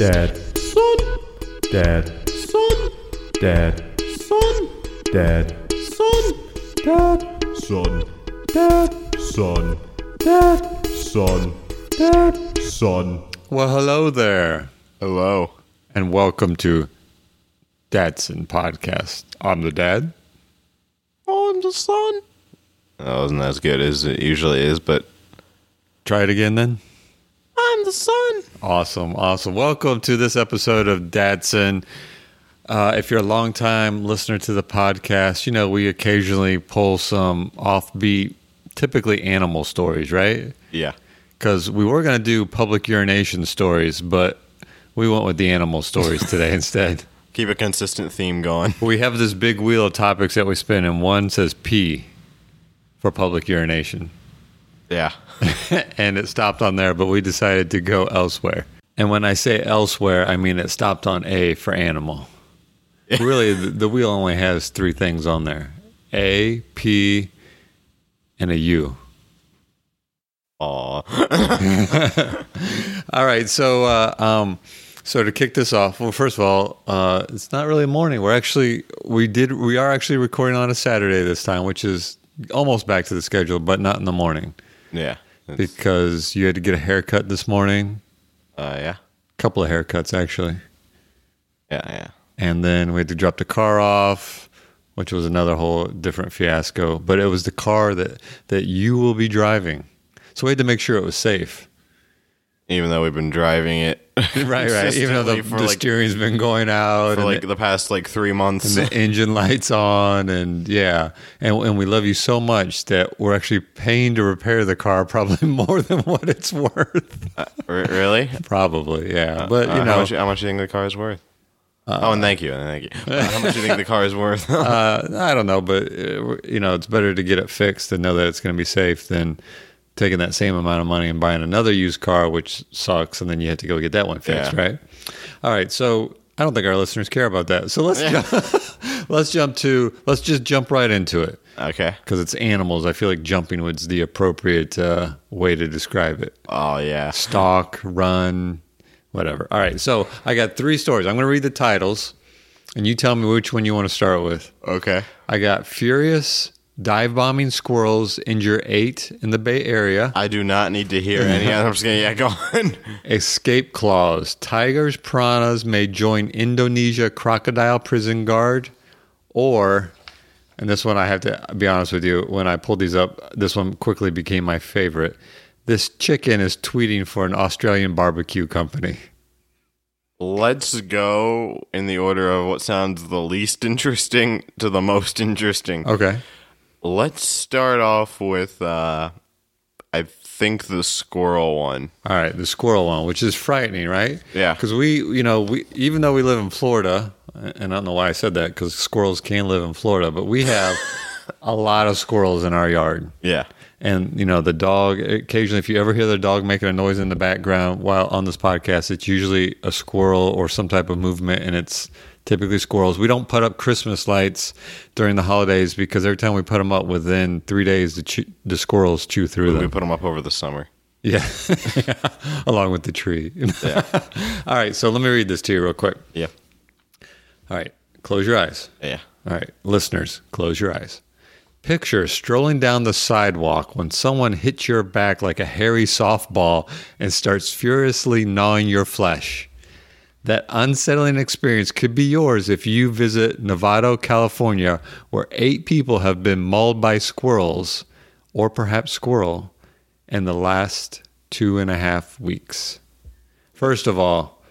Dad, son. Well, hello there. Hello. And welcome to Dadson Podcast. I'm the dad. I'm the son. That wasn't as good as it usually is, but... Try it again then. I'm the son. Awesome. Welcome to this episode of Dadson. If you're a long-time listener to the podcast, you know we occasionally pull some offbeat, typically animal stories, right? Yeah. Because we were going to do public urination stories, but we went with the animal stories today instead. Keep a consistent theme going. We have this big wheel of topics that we spin, and one says pee for public urination. Yeah. And it stopped on there, but we decided to go elsewhere. And when I say elsewhere, I mean it stopped on A for animal. Really, the wheel only has three things on there. A, P, and a U. Aw. All right, so so to kick this off, well, first of all, it's not really morning. We are actually recording on a Saturday this time, which is almost back to the schedule, but not in the morning. Yeah, because you had to get a haircut this morning. Yeah, a couple of haircuts actually. Yeah. And then we had to drop the car off, which was another whole different fiasco. But it was the car that you will be driving. So we had to make sure it was safe. Even though we've been driving it. Right. Even though the steering's been going out. For the past 3 months. And the engine light's on. And yeah. And we love you so much that we're actually paying to repair the car probably more than what it's worth. Really? Probably, yeah. But, you know. How much do you think the car is worth? Thank you. How much do you think the car is worth? I don't know. But, you know, it's better to get it fixed and know that it's going to be safe than... taking that same amount of money and buying another used car, which sucks, and then you have to go get that one fixed, yeah. Right? All right, so I don't think our listeners care about that. So let's just jump right into it. Okay. Because it's animals. I feel like jumping was the appropriate way to describe it. Oh, yeah. Stalk, run, whatever. All right, so I got three stories. I'm going to read the titles, and you tell me which one you want to start with. Okay. I got Furious... Dive bombing squirrels injure 8 in the Bay Area. I do not need to hear any. I'm just going to go on. Escape clause. Tigers, piranhas may join Indonesia crocodile prison guard. Or, and this one I have to be honest with you, when I pulled these up, this one quickly became my favorite. This chicken is tweeting for an Australian barbecue company. Let's go in the order of what sounds the least interesting to the most interesting. Okay. Let's start off with, I think, the squirrel one. All right, the squirrel one, which is frightening, right? Yeah. Because we even though we live in Florida, and I don't know why I said that, because squirrels can live in Florida, but we have a lot of squirrels in our yard. Yeah. And, you know, the dog, occasionally, if you ever hear the dog making a noise in the background while on this podcast, it's usually a squirrel or some type of movement, and it's... typically squirrels. We don't put up Christmas lights during the holidays because every time we put them up, within 3 days, the squirrels chew through them. We put them up over the summer. Yeah. Along with the tree. Yeah. All right. So let me read this to you real quick. Yeah. All right. Close your eyes. Yeah. All right. Listeners, close your eyes. Picture strolling down the sidewalk when someone hits your back like a hairy softball and starts furiously gnawing your flesh. That unsettling experience could be yours if you visit Novato, California, where 8 people have been mauled by squirrels, or perhaps squirrel, in the last 2.5 weeks. First of all,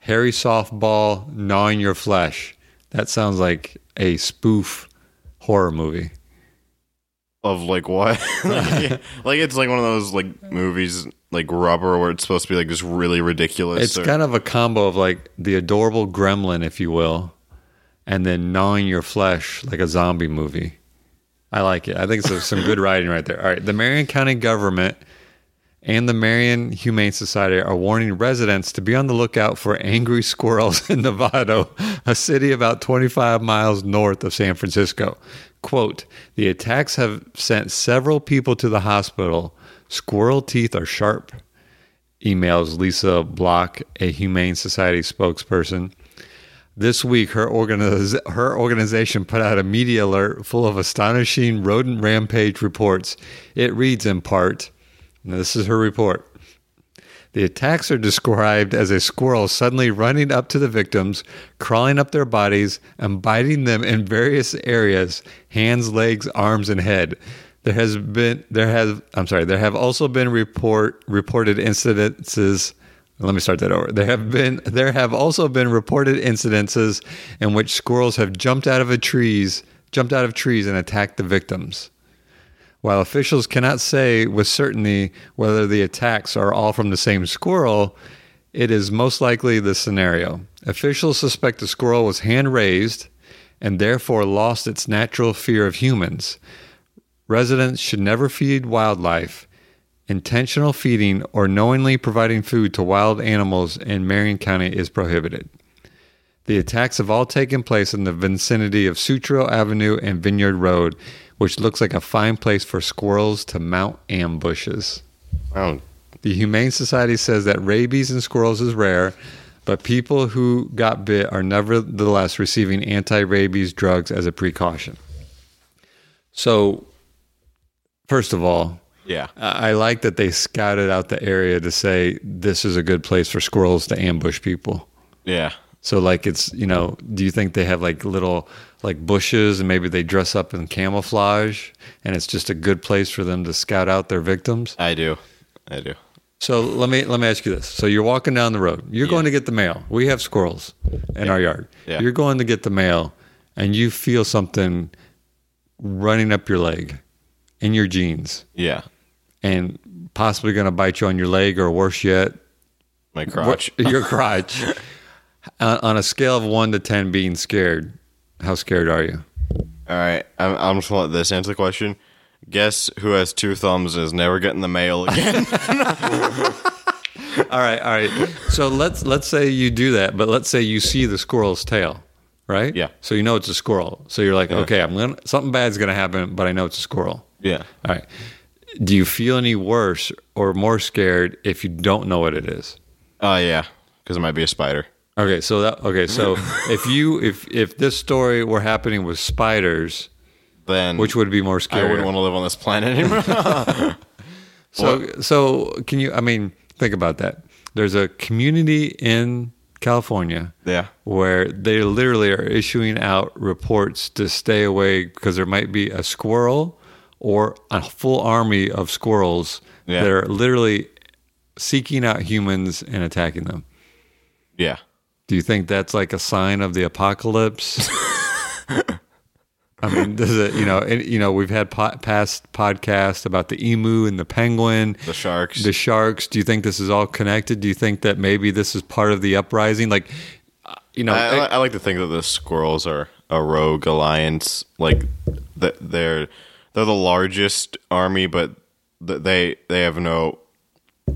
hairy softball gnawing your flesh. That sounds like a spoof horror movie. Of what? It's one of those movies... Rubber, where it's supposed to be just really ridiculous. It's kind of a combo of the adorable gremlin, if you will, and then gnawing your flesh like a zombie movie. I like it. I think it's some good writing right there. All right. The Marion County government and the Marion Humane Society are warning residents to be on the lookout for angry squirrels in Novato, a city about 25 miles north of San Francisco. Quote, the attacks have sent several people to the hospital. Squirrel teeth are sharp. emails Lisa Block, a Humane Society spokesperson. This week, her organization put out a media alert full of astonishing rodent rampage reports. It reads in part, now this is her report. The attacks are described as a squirrel suddenly running up to the victims, crawling up their bodies, and biting them in various areas, hands, legs, arms, and head. There have also been reported incidences in which squirrels have jumped out of trees and attacked the victims. While officials cannot say with certainty whether the attacks are all from the same squirrel, it is most likely this scenario. Officials suspect the squirrel was hand-raised and therefore lost its natural fear of humans. Residents should never feed wildlife. Intentional feeding or knowingly providing food to wild animals in Marion County is prohibited. The attacks have all taken place in the vicinity of Sutro Avenue and Vineyard Road, which looks like a fine place for squirrels to mount ambushes. Wow. The Humane Society says that rabies in squirrels is rare, but people who got bit are nevertheless receiving anti-rabies drugs as a precaution. So, first of all, yeah, I like that they scouted out the area to say this is a good place for squirrels to ambush people. Yeah. So like it's, you know, do you think they have like little like bushes and maybe they dress up in camouflage and it's just a good place for them to scout out their victims? I do. So let me ask you this. So you're walking down the road. You're going to get the mail. We have squirrels in our yard. Yeah. You're going to get the mail and you feel something running up your leg in your jeans. Yeah. And possibly going to bite you on your leg or worse yet. My crotch. Your crotch. On a scale of 1 to 10 being scared, how scared are you? All right, I'm just gonna let this answer the question. Guess who has two thumbs is never getting the mail again. All right. So let's say you do that, but let's say you see the squirrel's tail, right? Yeah. So you know it's a squirrel. So you're like, okay, something bad's gonna happen, but I know it's a squirrel. Yeah. All right. Do you feel any worse or more scared if you don't know what it is? Yeah, because it might be a spider. Okay, so if this story were happening with spiders, then which would be more scary? I wouldn't want to live on this planet anymore. So can you? I mean, think about that. There's a community in California, where they literally are issuing out reports to stay away because there might be a squirrel or a full army of squirrels that are literally seeking out humans and attacking them. Yeah. Do you think that's like a sign of the apocalypse? I mean, does it? We've had past podcasts about the emu and the penguin, the sharks. Do you think this is all connected? Do you think that maybe this is part of the uprising? Like, I like to think that the squirrels are a rogue alliance. Like, they're the largest army, but they have no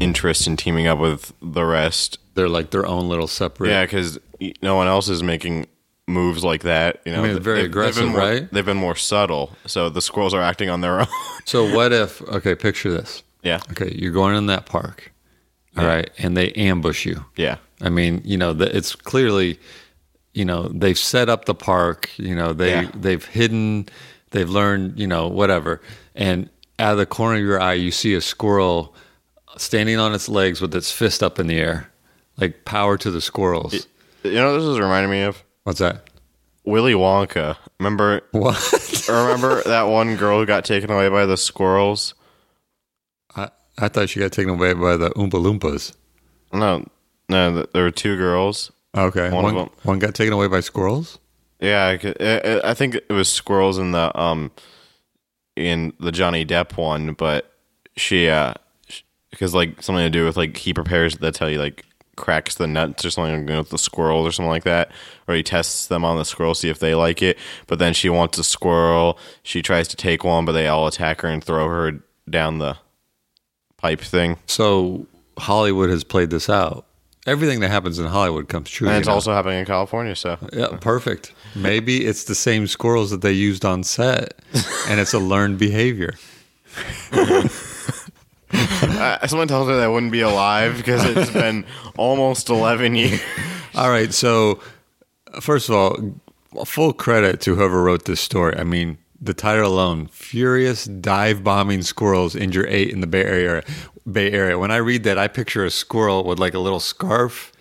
interest in teaming up with the rest. They're like their own little separate. Yeah, because no one else is making moves like that. You know, I mean, it's very aggressive, right? They've been more subtle, so the squirrels are acting on their own. So what if? Okay, picture this. Yeah. Okay, you're going in that park, all right, and they ambush you. Yeah. I mean, it's clearly, they've set up the park. They've hidden, they've learned, whatever. And out of the corner of your eye, you see a squirrel standing on its legs with its fist up in the air. Like, power to the squirrels. You know what this is reminding me of? What's that? Willy Wonka. Remember? What? Remember that one girl who got taken away by the squirrels? I thought she got taken away by the Oompa Loompas. No, there were two girls. Okay. One got taken away by squirrels? Yeah, I think it was squirrels in the Johnny Depp one, but she, because like something to do with like he prepares, that's how you like cracks the nuts or something with the squirrels or something like that, or he tests them on the squirrel, see if they like it. But then she wants a squirrel, she tries to take one, but they all attack her and throw her down the pipe thing. So Hollywood has played this out. Everything that happens in Hollywood comes true, and it's also happening in California. So yeah, perfect. Maybe it's the same squirrels that they used on set, and it's a learned behavior. Someone tells me that I wouldn't be alive because it's been almost 11 years. All right. So, first of all, full credit to whoever wrote this story. I mean, the title alone, Furious Dive Bombing Squirrels Injure 8 in the Bay Area. When I read that, I picture a squirrel with like a little scarf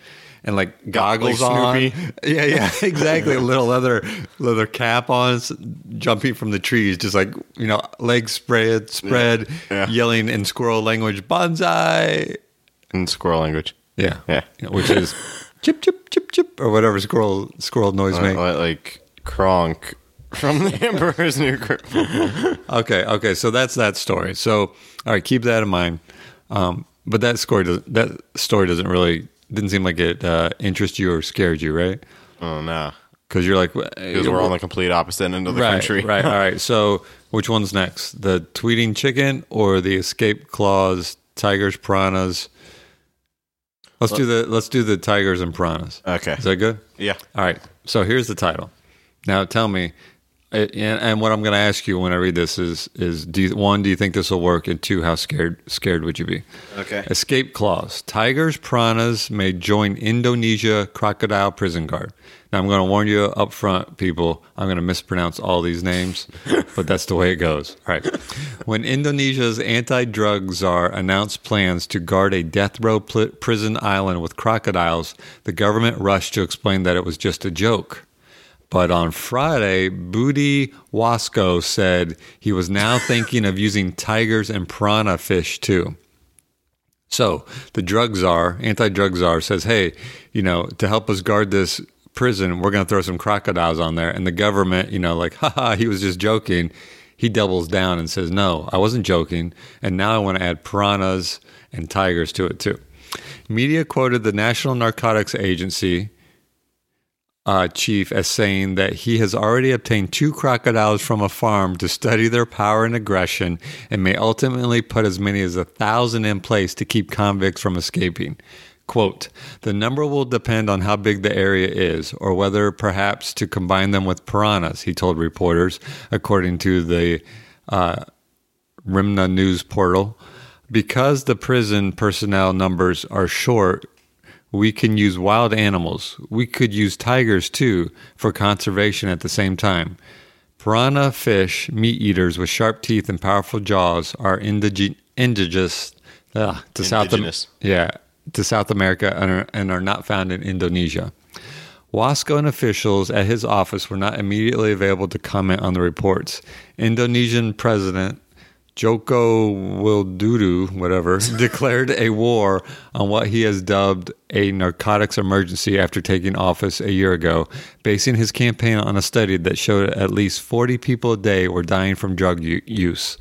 and like goggles on. Yeah, yeah, exactly. A little leather cap on, jumping from the trees, just like, you know, legs spread, yeah. Yelling in squirrel language, bonsai. In squirrel language. Yeah. Yeah. Which is chip, chip, chip, chip, or whatever squirrel noise makes. Like Kronk from The Emperor's New Groove. Okay. So that's that story. So, all right, keep that in mind. But that story doesn't really... Didn't seem like it interested you or scared you, right? Oh, no. Because you're like... Because we're on the complete opposite end of the country. Right, all right. So, which one's next? The tweeting chicken or the escape claws, tigers, piranhas? Let's do the tigers and piranhas. Okay. Is that good? Yeah. All right. So, here's the title. Now, tell me... And what I'm going to ask you when I read this is do you think this will work? And two, how scared would you be? Okay. Escape clause. Tigers, piranhas may join Indonesia crocodile prison guard. Now, I'm going to warn you up front, people. I'm going to mispronounce all these names, but that's the way it goes. All right. When Indonesia's anti-drug czar announced plans to guard a death row prison island with crocodiles, the government rushed to explain that it was just a joke. But on Friday, Budi Wasko said he was now thinking of using tigers and piranha fish too. So the anti-drug czar says, hey, you know, to help us guard this prison, we're going to throw some crocodiles on there. And the government, you know, like, haha, he was just joking. He doubles down and says, no, I wasn't joking. And now I want to add piranhas and tigers to it too. Media quoted the National Narcotics Agency chief as saying that he has already obtained 2 crocodiles from a farm to study their power and aggression and may ultimately put as many as 1,000 in place to keep convicts from escaping. Quote, the number will depend on how big the area is or whether perhaps to combine them with piranhas, he told reporters, according to the Rimna News portal. Because the prison personnel numbers are short, we can use wild animals. We could use tigers, too, for conservation at the same time. Piranha fish, meat-eaters with sharp teeth and powerful jaws, are indigenous to South America and are not found in Indonesia. Wasko and officials at his office were not immediately available to comment on the reports. Indonesian President Joko Widodo, whatever, declared a war on what he has dubbed a narcotics emergency after taking office a year ago, basing his campaign on a study that showed at least 40 people a day were dying from drug use.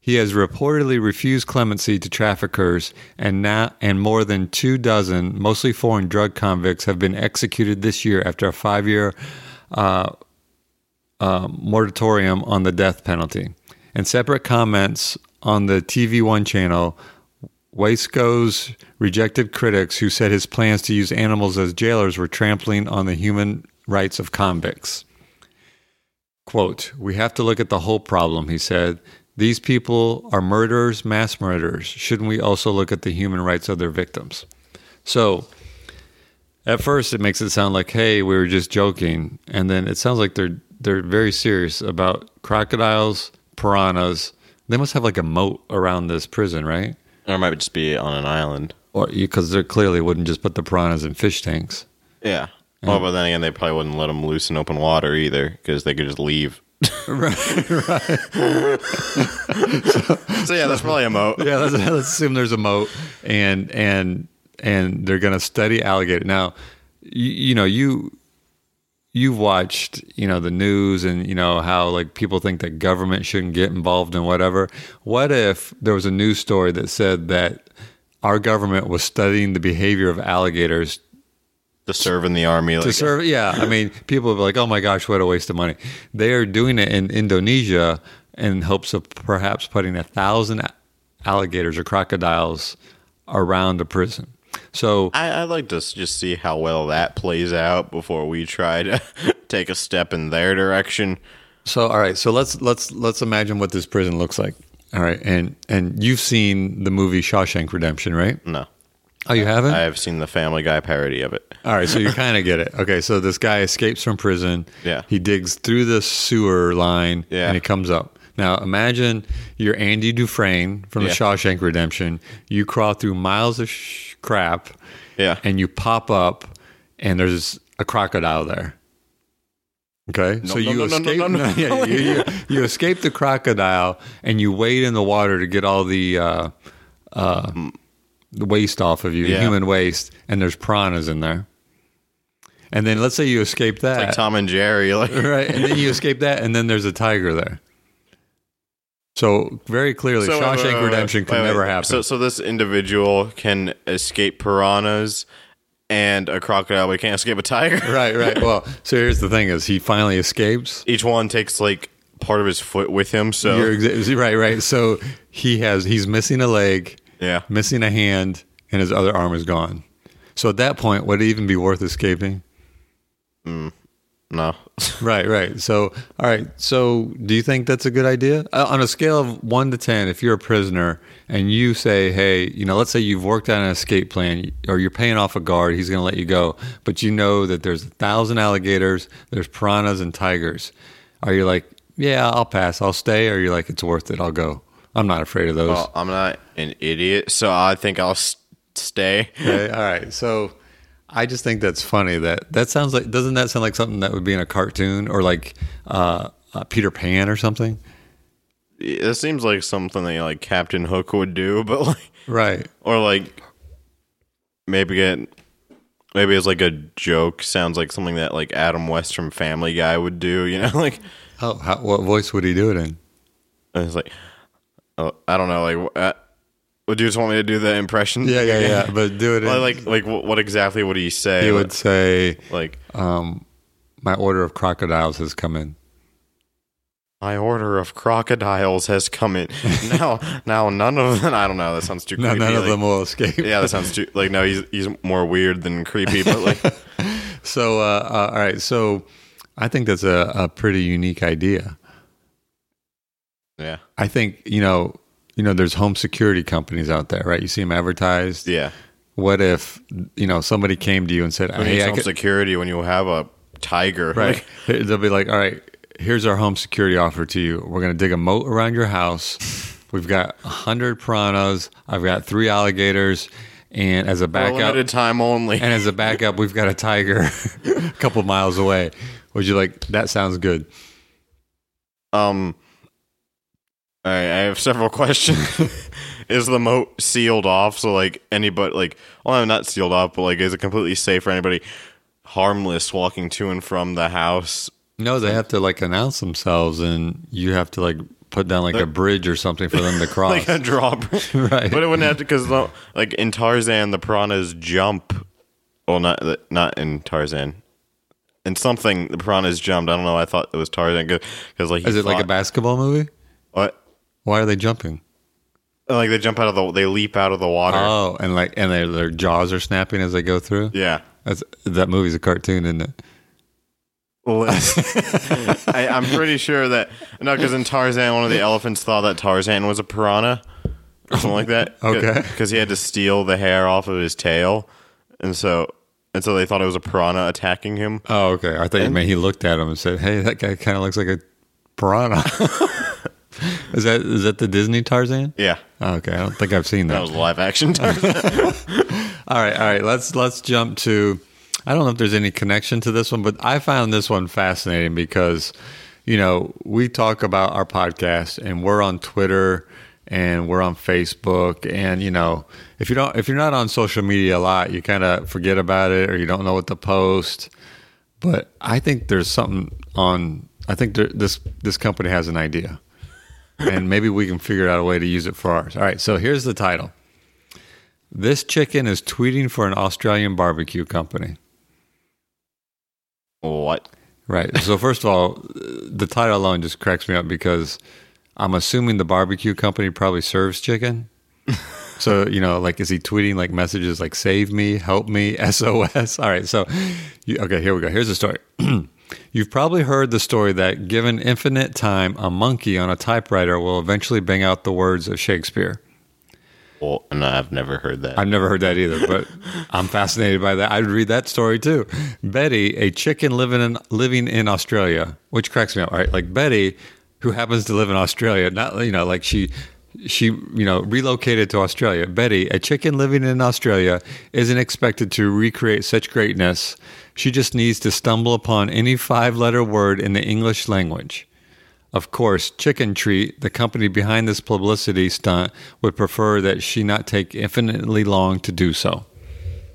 He has reportedly refused clemency to traffickers, and more than 24, mostly foreign drug convicts, have been executed this year after a 5-year moratorium on the death penalty. In separate comments on the TV One channel, Wasko's rejected critics who said his plans to use animals as jailers were trampling on the human rights of convicts. Quote, we have to look at the whole problem, he said. These people are murderers, mass murderers. Shouldn't we also look at the human rights of their victims? So, at first it makes it sound like, hey, we were just joking. And then it sounds like they're very serious about crocodiles, piranhas. They must have like a moat around this prison, right? Or it might just be on an island. Or because they clearly wouldn't just put the piranhas in fish tanks. Yeah. Well, but then again, they probably wouldn't let them loose in open water either because they could just leave. Right. so yeah, that's probably a moat. Yeah, let's assume there's a moat, and they're gonna study alligator. Now, You've watched, you know, the news and, you know, how like people think that government shouldn't get involved in whatever. What if there was a news story that said that our government was studying the behavior of alligators to serve in the army? Yeah. I mean, people would be like, oh my gosh, what a waste of money. They are doing it in Indonesia in hopes of perhaps putting 1,000 alligators or crocodiles around the prison. So I'd like to just see how well that plays out before we try to take a step in their direction. So all right, so let's imagine what this prison looks like. All right, and you've seen the movie Shawshank Redemption, right? No. Oh, you haven't? I have seen the Family Guy parody of it. All right, so you kind of get it. Okay, so this guy escapes from prison. Yeah. He digs through the sewer line, and he comes up. Now, imagine you're Andy Dufresne from the Shawshank Redemption. You crawl through miles of crap, and you pop up, and there's a crocodile there. Okay, no, so you escape the crocodile, and you wade in the water to get all the waste off of you, human waste, and there's piranhas in there. And then let's say you escape that. It's like Tom and Jerry. Like. Right, and then you escape that, and then there's a tiger there. So very clearly, Shawshank Redemption could never happen. So this individual can escape piranhas and a crocodile, we can't escape a tiger. Right. Well, so here's the thing is he finally escapes. Each one takes like part of his foot with him. So Right. So he's missing a leg, missing a hand, and his other arm is gone. So at that point, would it even be worth escaping? No. Right. So, all right. So do you think that's a good idea? On a scale of 1 to 10, if you're a prisoner and you say, hey, let's say you've worked on an escape plan or you're paying off a guard, he's going to let you go, but you know that there's 1,000 alligators, there's piranhas and tigers. Are you like, yeah, I'll pass, I'll stay? Or you're like, it's worth it, I'll go. I'm not afraid of those. Well, I'm not an idiot, so I think I'll stay. Okay, all right. So I just think that's funny. That sounds like, doesn't that sound like something that would be in a cartoon or like Peter Pan or something? It seems like something that like Captain Hook would do, but like right, or like maybe it's like a joke. Sounds like something that like Adam West from Family Guy would do. Like what voice would he do it in? It's like I don't know, like. Would you just want me to do the impression? Yeah. But do it. Like, what exactly would he say? He would say, like, "My order of crocodiles has come in." My order of crocodiles has come in. Now, none of them. I don't know. That sounds too creepy. None of them will escape. Yeah, that sounds too. Like, no, he's more weird than creepy. But like, so all right. So, I think that's a pretty unique idea. Yeah, I think there's home security companies out there, right? You see them advertised. Yeah. What if, somebody came to you and said, hey, home security when you have a tiger. Right. Like, they'll be like, all right, here's our home security offer to you. We're going to dig a moat around your house. We've got 100 piranhas. I've got 3 alligators. And as a backup. Limited time only. And as a backup, we've got a tiger a couple miles away. Would you like, that sounds good. All right, I have several questions. Is the moat sealed off? So, like, anybody, like, well, not sealed off, but, like, is it completely safe for anybody harmless walking to and from the house? No, they have to, like, announce themselves, and you have to, like, put down, like, a bridge or something for them to cross. Like a drawbridge. Right. But it wouldn't have to, because, like, in Tarzan, the piranhas jump. Well, not in Tarzan. In something, the piranhas jumped. I don't know. I thought it was Tarzan. Cause, like, is it like a basketball movie? What? Why are they jumping? Like they leap out of the water. Oh, and like, and their jaws are snapping as they go through. Yeah, that movie's a cartoon, isn't it? Well, I'm pretty sure that because in Tarzan, one of the elephants thought that Tarzan was a piranha, or something like that. Okay, because he had to steal the hair off of his tail, and so they thought it was a piranha attacking him. Oh, okay. I thought you meant he looked at him and said, "Hey, that guy kind of looks like a piranha." Is that the Disney Tarzan? Yeah. Oh, okay, I don't think I've seen that. That was live action Tarzan. All right. Let's jump to. I don't know if there's any connection to this one, but I found this one fascinating because, we talk about our podcast and we're on Twitter and we're on Facebook and if you're not on social media a lot, you kind of forget about it or you don't know what to post. But I think there's something on. I think this company has an idea. And maybe we can figure out a way to use it for ours. All right, so here's the title. This chicken is tweeting for an Australian barbecue company. What? Right. So first of all, the title alone just cracks me up because I'm assuming the barbecue company probably serves chicken. So, like, is he tweeting, like, messages like, save me, help me, SOS? All right, so, okay, here we go. Here's the story. You've probably heard the story that given infinite time, a monkey on a typewriter will eventually bang out the words of Shakespeare. Well, no, I've never heard that. I've never heard that either, but I'm fascinated by that. I'd read that story too. Betty, a chicken living in Australia, which cracks me up. All right, like Betty, who happens to live in Australia, not, you know, like she, you know, relocated to Australia. Betty, a chicken living in Australia, isn't expected to recreate such greatness. She just needs to stumble upon any five-letter word in the English language. Of course, Chicken Treat, the company behind this publicity stunt, would prefer that she not take infinitely long to do so.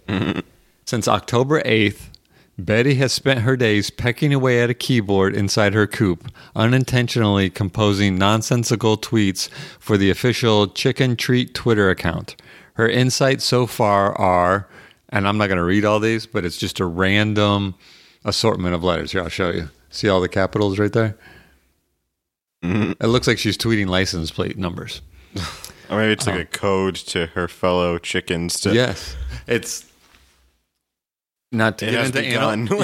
Mm-hmm. Since October 8th, Betty has spent her days pecking away at a keyboard inside her coop, unintentionally composing nonsensical tweets for the official Chicken Treat Twitter account. Her insights so far are, and I'm not going to read all these, but it's just a random assortment of letters. Here, I'll show you. See all the capitals right there? Mm-hmm. It looks like she's tweeting license plate numbers. Or maybe it's like a code to her fellow chickens. Yes. It's... Not to it get into animal,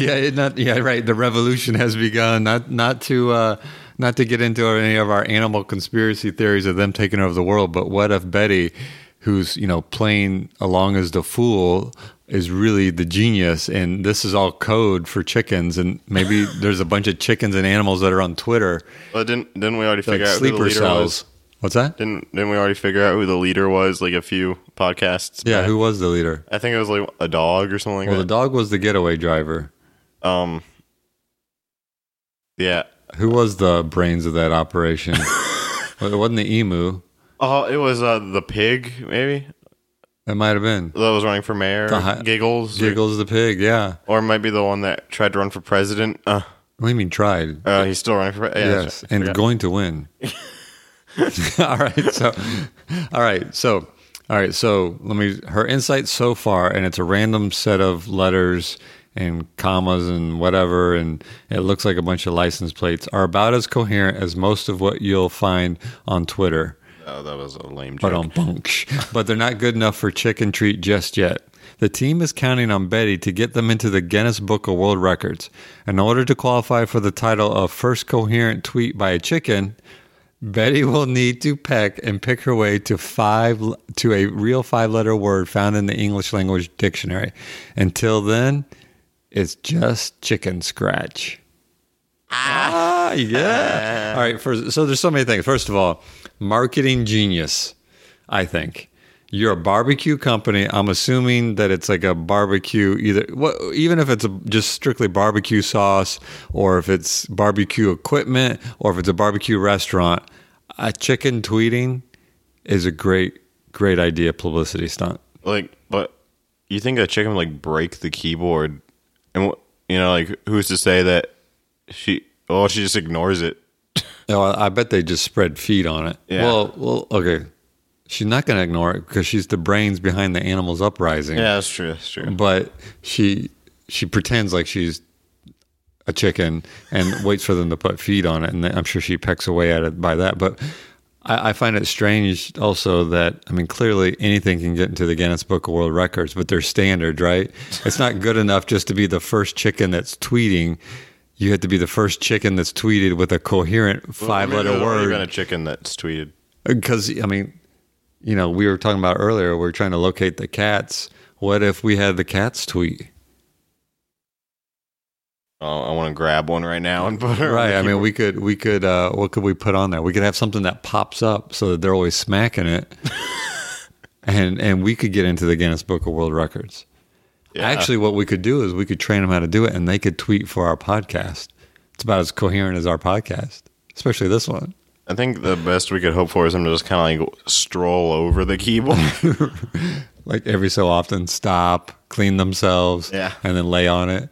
the revolution has begun. Not to get into any of our animal conspiracy theories of them taking over the world, but what if Betty, who's, you know, playing along as the fool, is really the genius, and this is all code for chickens, and maybe there's a bunch of chickens and animals that are on Twitter. Well, didn't we already figure out who the leader was? What's that? Didn't we already figure out who the leader was, like a few podcasts back? Yeah, who was the leader? I think it was like a dog or something like that. Well, the dog was the getaway driver. Yeah. Who was the brains of that operation? Well, it wasn't the emu. Oh, it was the pig, maybe? It might have been. That was running for mayor. Giggles. Giggles the pig, yeah. Or it might be the one that tried to run for president. What do you mean tried? He's still running for president. Yeah, yes, and going to win. All right. So let me, her insights so far, and it's a random set of letters and commas and whatever, and it looks like a bunch of license plates, are about as coherent as most of what you'll find on Twitter. Oh, that was a lame joke. But they're not good enough for Chicken Treat just yet. The team is counting on Betty to get them into the Guinness Book of World Records. In order to qualify for the title of first coherent tweet by a chicken, Betty will need to peck and pick her way to a real five-letter word found in the English language dictionary. Until then, it's just chicken scratch. Ah, yeah. All right. So there's so many things. First of all, marketing genius, I think. You're a barbecue company. I'm assuming that it's like a barbecue, even if it's just strictly barbecue sauce, or if it's barbecue equipment, or if it's a barbecue restaurant. A chicken tweeting is a great, great idea publicity stunt. Like, but you think a chicken would like break the keyboard, and you know, like, who's to say that she just ignores it? No, I bet they just spread feed on it. Yeah. Well, okay. She's not going to ignore it because she's the brains behind the animals' uprising. Yeah, that's true. That's true. But she pretends like she's a chicken and waits for them to put feed on it, and I'm sure she pecks away at it by that. But I find it strange also that, I mean, clearly anything can get into the Guinness Book of World Records, but they're standard, right? It's not good enough just to be the first chicken that's tweeting. You have to be the first chicken that's tweeted with a coherent five-letter word. There's been a chicken that's tweeted. Because, I mean... You know, we were talking about earlier, we're trying to locate the cats. What if we had the cats tweet? Oh, I want to grab one right now and put her. Right. I mean, we could. What could we put on there? We could have something that pops up so that they're always smacking it, and we could get into the Guinness Book of World Records. Yeah. Actually, what we could do is we could train them how to do it, and they could tweet for our podcast. It's about as coherent as our podcast, especially this one. I think the best we could hope for is them to just kind of like stroll over the keyboard. Like every so often, stop, clean themselves, and then lay on it.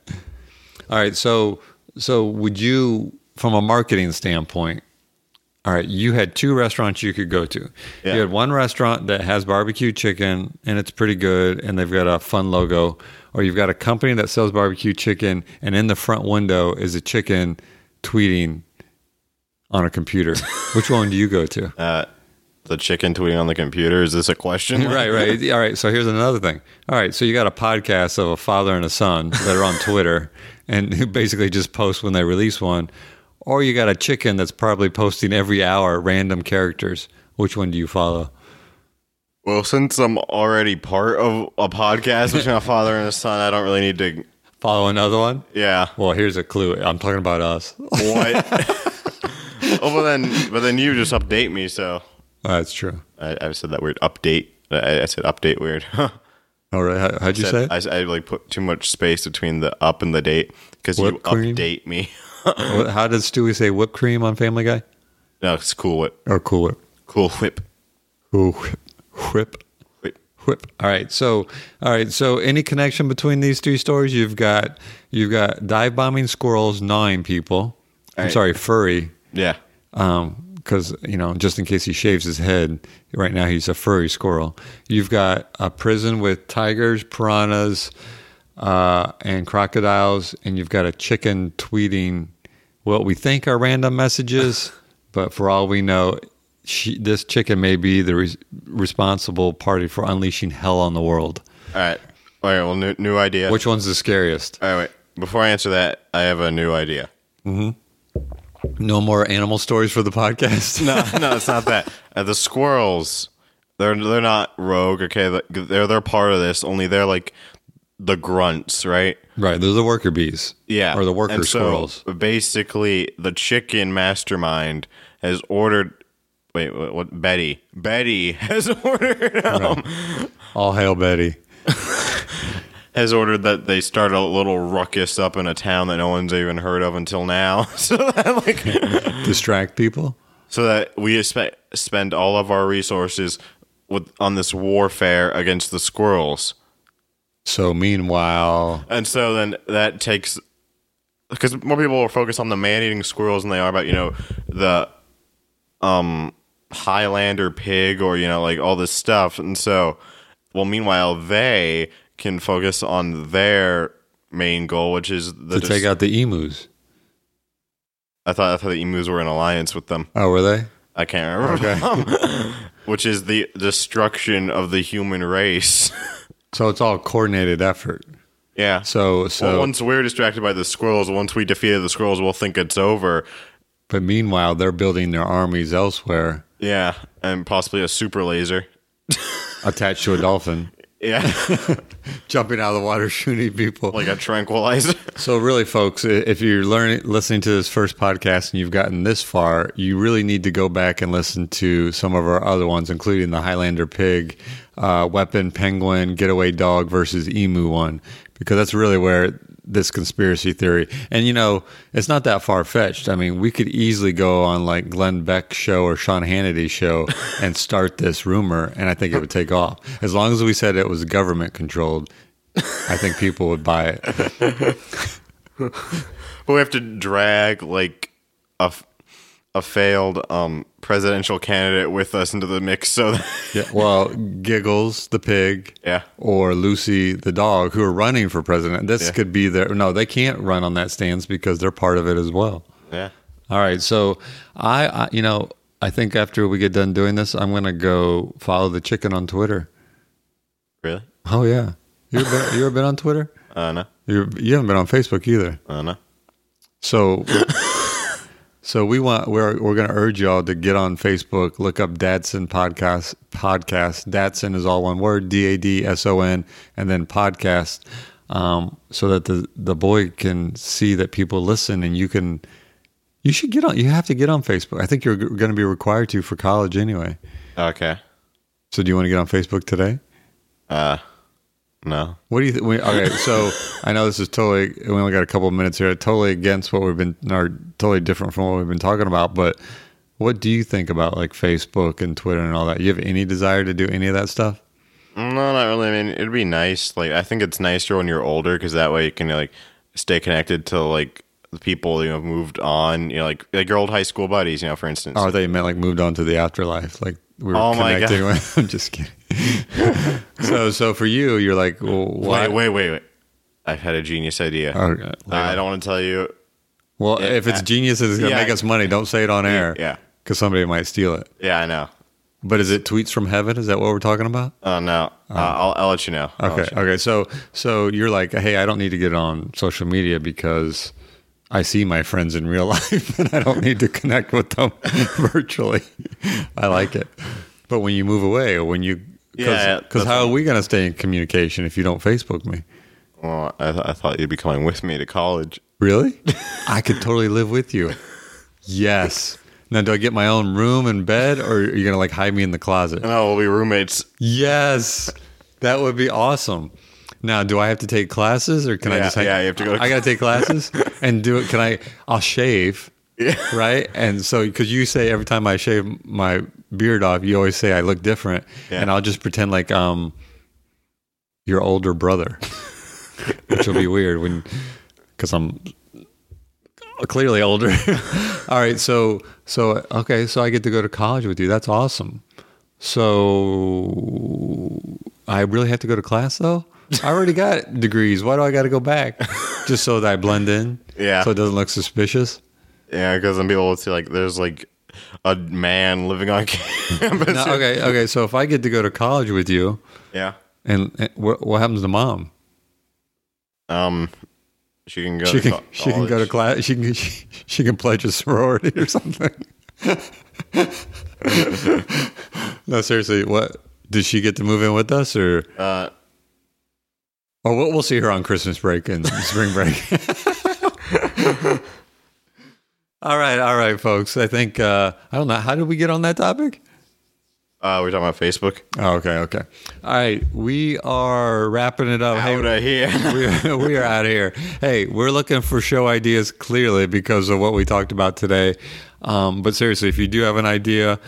All right, so would you, from a marketing standpoint, all right, you had two restaurants you could go to. Yeah. You had one restaurant that has barbecue chicken, and it's pretty good, and they've got a fun logo. Or you've got a company that sells barbecue chicken, and in the front window is a chicken tweeting on a computer. Which one do you go to? the chicken tweeting on the computer? Is this a question? Right. All right. So here's another thing. All right. So you got a podcast of a father and a son that are on Twitter and who basically just post when they release one. Or you got a chicken that's probably posting every hour random characters. Which one do you follow? Well, since I'm already part of a podcast between a father and a son, I don't really need to... Follow another one? Yeah. Well, here's a clue. I'm talking about us. What? But then you just update me, so... Oh, that's true. I said that word, update. I said update weird. All right. How'd you say it? I like put too much space between the up and the date because you cream? Update me. How does Stewie say whipped cream on Family Guy? No, it's Cool Whip. Or Cool Whip. Cool Whip. Cool Whip. Whip. Whip. Whip. All right. So any connection between these three stories? You've got dive bombing squirrels gnawing people. All I'm right. Sorry, furry. Yeah. Because, you know, just in case he shaves his head, right now he's a furry squirrel. You've got a prison with tigers, piranhas, and crocodiles, and you've got a chicken tweeting what we think are random messages, but for all we know, this chicken may be the responsible party for unleashing hell on the world. All right, well, new idea. Which one's the scariest? All right, wait. Before I answer that, I have a new idea. Mm-hmm. No more animal stories for the podcast? No, it's not that. The squirrels, they're not rogue, okay? They're part of this, only they're like the grunts, right? Right, they're the worker bees. Yeah. Or the worker squirrels. Basically, the chicken mastermind has ordered... Wait, what? Betty. Betty has ordered... Right. All hail Betty. Has ordered that they start a little ruckus up in a town that no one's even heard of until now, so that like distract people, so that we spend all of our resources on this warfare against the squirrels. So meanwhile, and so then that takes, because more people will focus on the man-eating squirrels than they are about the Highlander pig or like all this stuff, and so meanwhile they can focus on their main goal, which is to take out the emus. I thought the emus were in alliance with them. Oh, were they? I can't remember. Okay. Which is the destruction of the human race. So it's all a coordinated effort. Yeah. So well, once we're distracted by the squirrels, once we defeated the squirrels, we'll think it's over. But meanwhile, they're building their armies elsewhere. Yeah, and possibly a super laser attached to a dolphin. Yeah. Jumping out of the water, shooting people. Like a tranquilizer. So really, folks, if you're listening to this first podcast and you've gotten this far, you really need to go back and listen to some of our other ones, including the Highlander pig, weapon, penguin, getaway dog versus emu one, because that's really where this conspiracy theory... And, it's not that far-fetched. I mean, we could easily go on like Glenn Beck's show or Sean Hannity's show and start this rumor, and I think it would take off. As long as we said it was government-controlled, I think people would buy it. But we have to drag like a failed presidential candidate with us into the mix. So, yeah, well, Giggles the pig, yeah, or Lucy the dog, who are running for president. This could be their... No, they can't run on that stance because they're part of it as well. Yeah. All right. So I think after we get done doing this, I'm going to go follow the chicken on Twitter. Really? Oh yeah. You ever been on Twitter? No. You haven't been on Facebook either. No. So. So we're going to urge y'all to get on Facebook, look up Dadson podcast. Dadson is all one word, DADSON, and then podcast, so that the boy can see that people listen, and you should get on. You have to get on Facebook. I think you're going to be required to for college anyway. Okay. So do you want to get on Facebook today? No. What do you think? Okay, so I know this is totally... We only got a couple of minutes here. Totally against what we've been... Or totally different from what we've been talking about. But what do you think about like Facebook and Twitter and all that? You have any desire to do any of that stuff? No, not really. I mean, it'd be nice. Like, I think it's nicer when you're older because that way you can like stay connected to like the people moved on. Like your old high school buddies. For instance. Oh, I thought you meant like moved on to the afterlife. Like we were connecting. My God. I'm just kidding. So for you, you're like, well, why? Wait. I've had a genius idea. Okay. I don't want to tell you. Well, if it's genius, it's going to make us money. Don't say it on air. Yeah. Because somebody might steal it. Yeah, I know. But is it tweets from heaven? Is that what we're talking about? No. I'll let you know. Okay. So you're like, hey, I don't need to get on social media because I see my friends in real life and I don't need to connect with them virtually. I like it. But when you move away or when you... Because how are we going to stay in communication if you don't Facebook me? Well, I thought you'd be coming with me to college. Really? I could totally live with you. Yes. Now, do I get my own room and bed, or are you going to like hide me in the closet? No, we'll be roommates. Yes. That would be awesome. Now, do I have to take classes, or can I just... you have to go. I got to take classes and do it. Can I... I'll shave, right? And so, because you say every time I shave my beard off, you always say I look different, and I'll just pretend like your older brother, which will be weird because I'm... clearly older. All right, so I get to go to college with you. That's awesome. So I really have to go to class though? I already got degrees. Why do I got to go back? Just so that I blend in? Yeah. So it doesn't look suspicious? Yeah, because then people will see like there's like a man living on campus. No, okay. So if I get to go to college with you, and what happens to mom? She can go. She can go to class. She can pledge a sorority or something. No, seriously. What did she get to move in with us or? Or we'll see her on Christmas break and spring break. All right, folks. I think I don't know. How did we get on that topic? We're talking about Facebook. Oh, okay. All right, we are wrapping it up. We are out of here. Hey, we're looking for show ideas clearly because of what we talked about today. But seriously, if you do have an idea,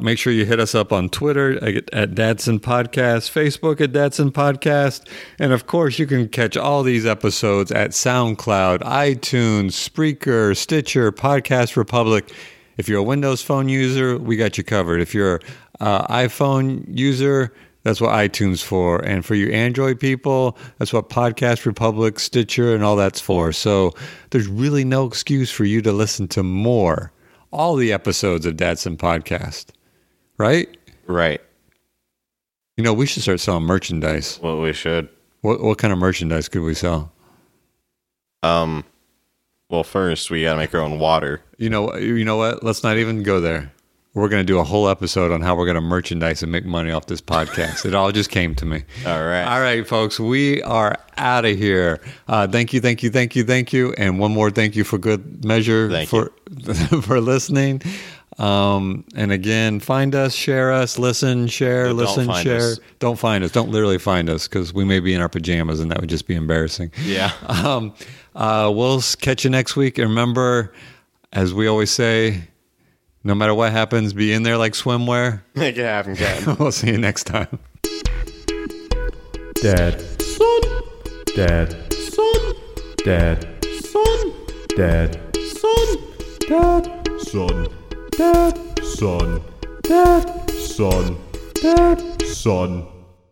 make sure you hit us up on Twitter at Dadson Podcast, Facebook at Dadson Podcast. And of course, you can catch all these episodes at SoundCloud, iTunes, Spreaker, Stitcher, Podcast Republic. If you're a Windows Phone user, we got you covered. If you're iPhone user, that's what iTunes for. And for you Android people, that's what Podcast Republic, Stitcher, and all that's for. So there's really no excuse for you to listen to more. All the episodes of Dadson Podcast. Right? Right. You know, we should start selling merchandise. Well, we should. What kind of merchandise could we sell? Well, first, we got to make our own water. You know what? Let's not even go there. We're going to do a whole episode on how we're going to merchandise and make money off this podcast. It all just came to me. All right, folks. We are out of here. Thank you. And one more thank you for good measure for listening. And again, find us, share us, listen, share. Don't find us. Don't literally find us because we may be in our pajamas and that would just be embarrassing. Yeah. We'll catch you next week. And remember, as we always say... No matter what happens, be in there like swimwear. Make it happen, Cat. We'll see you next time. Dad, son.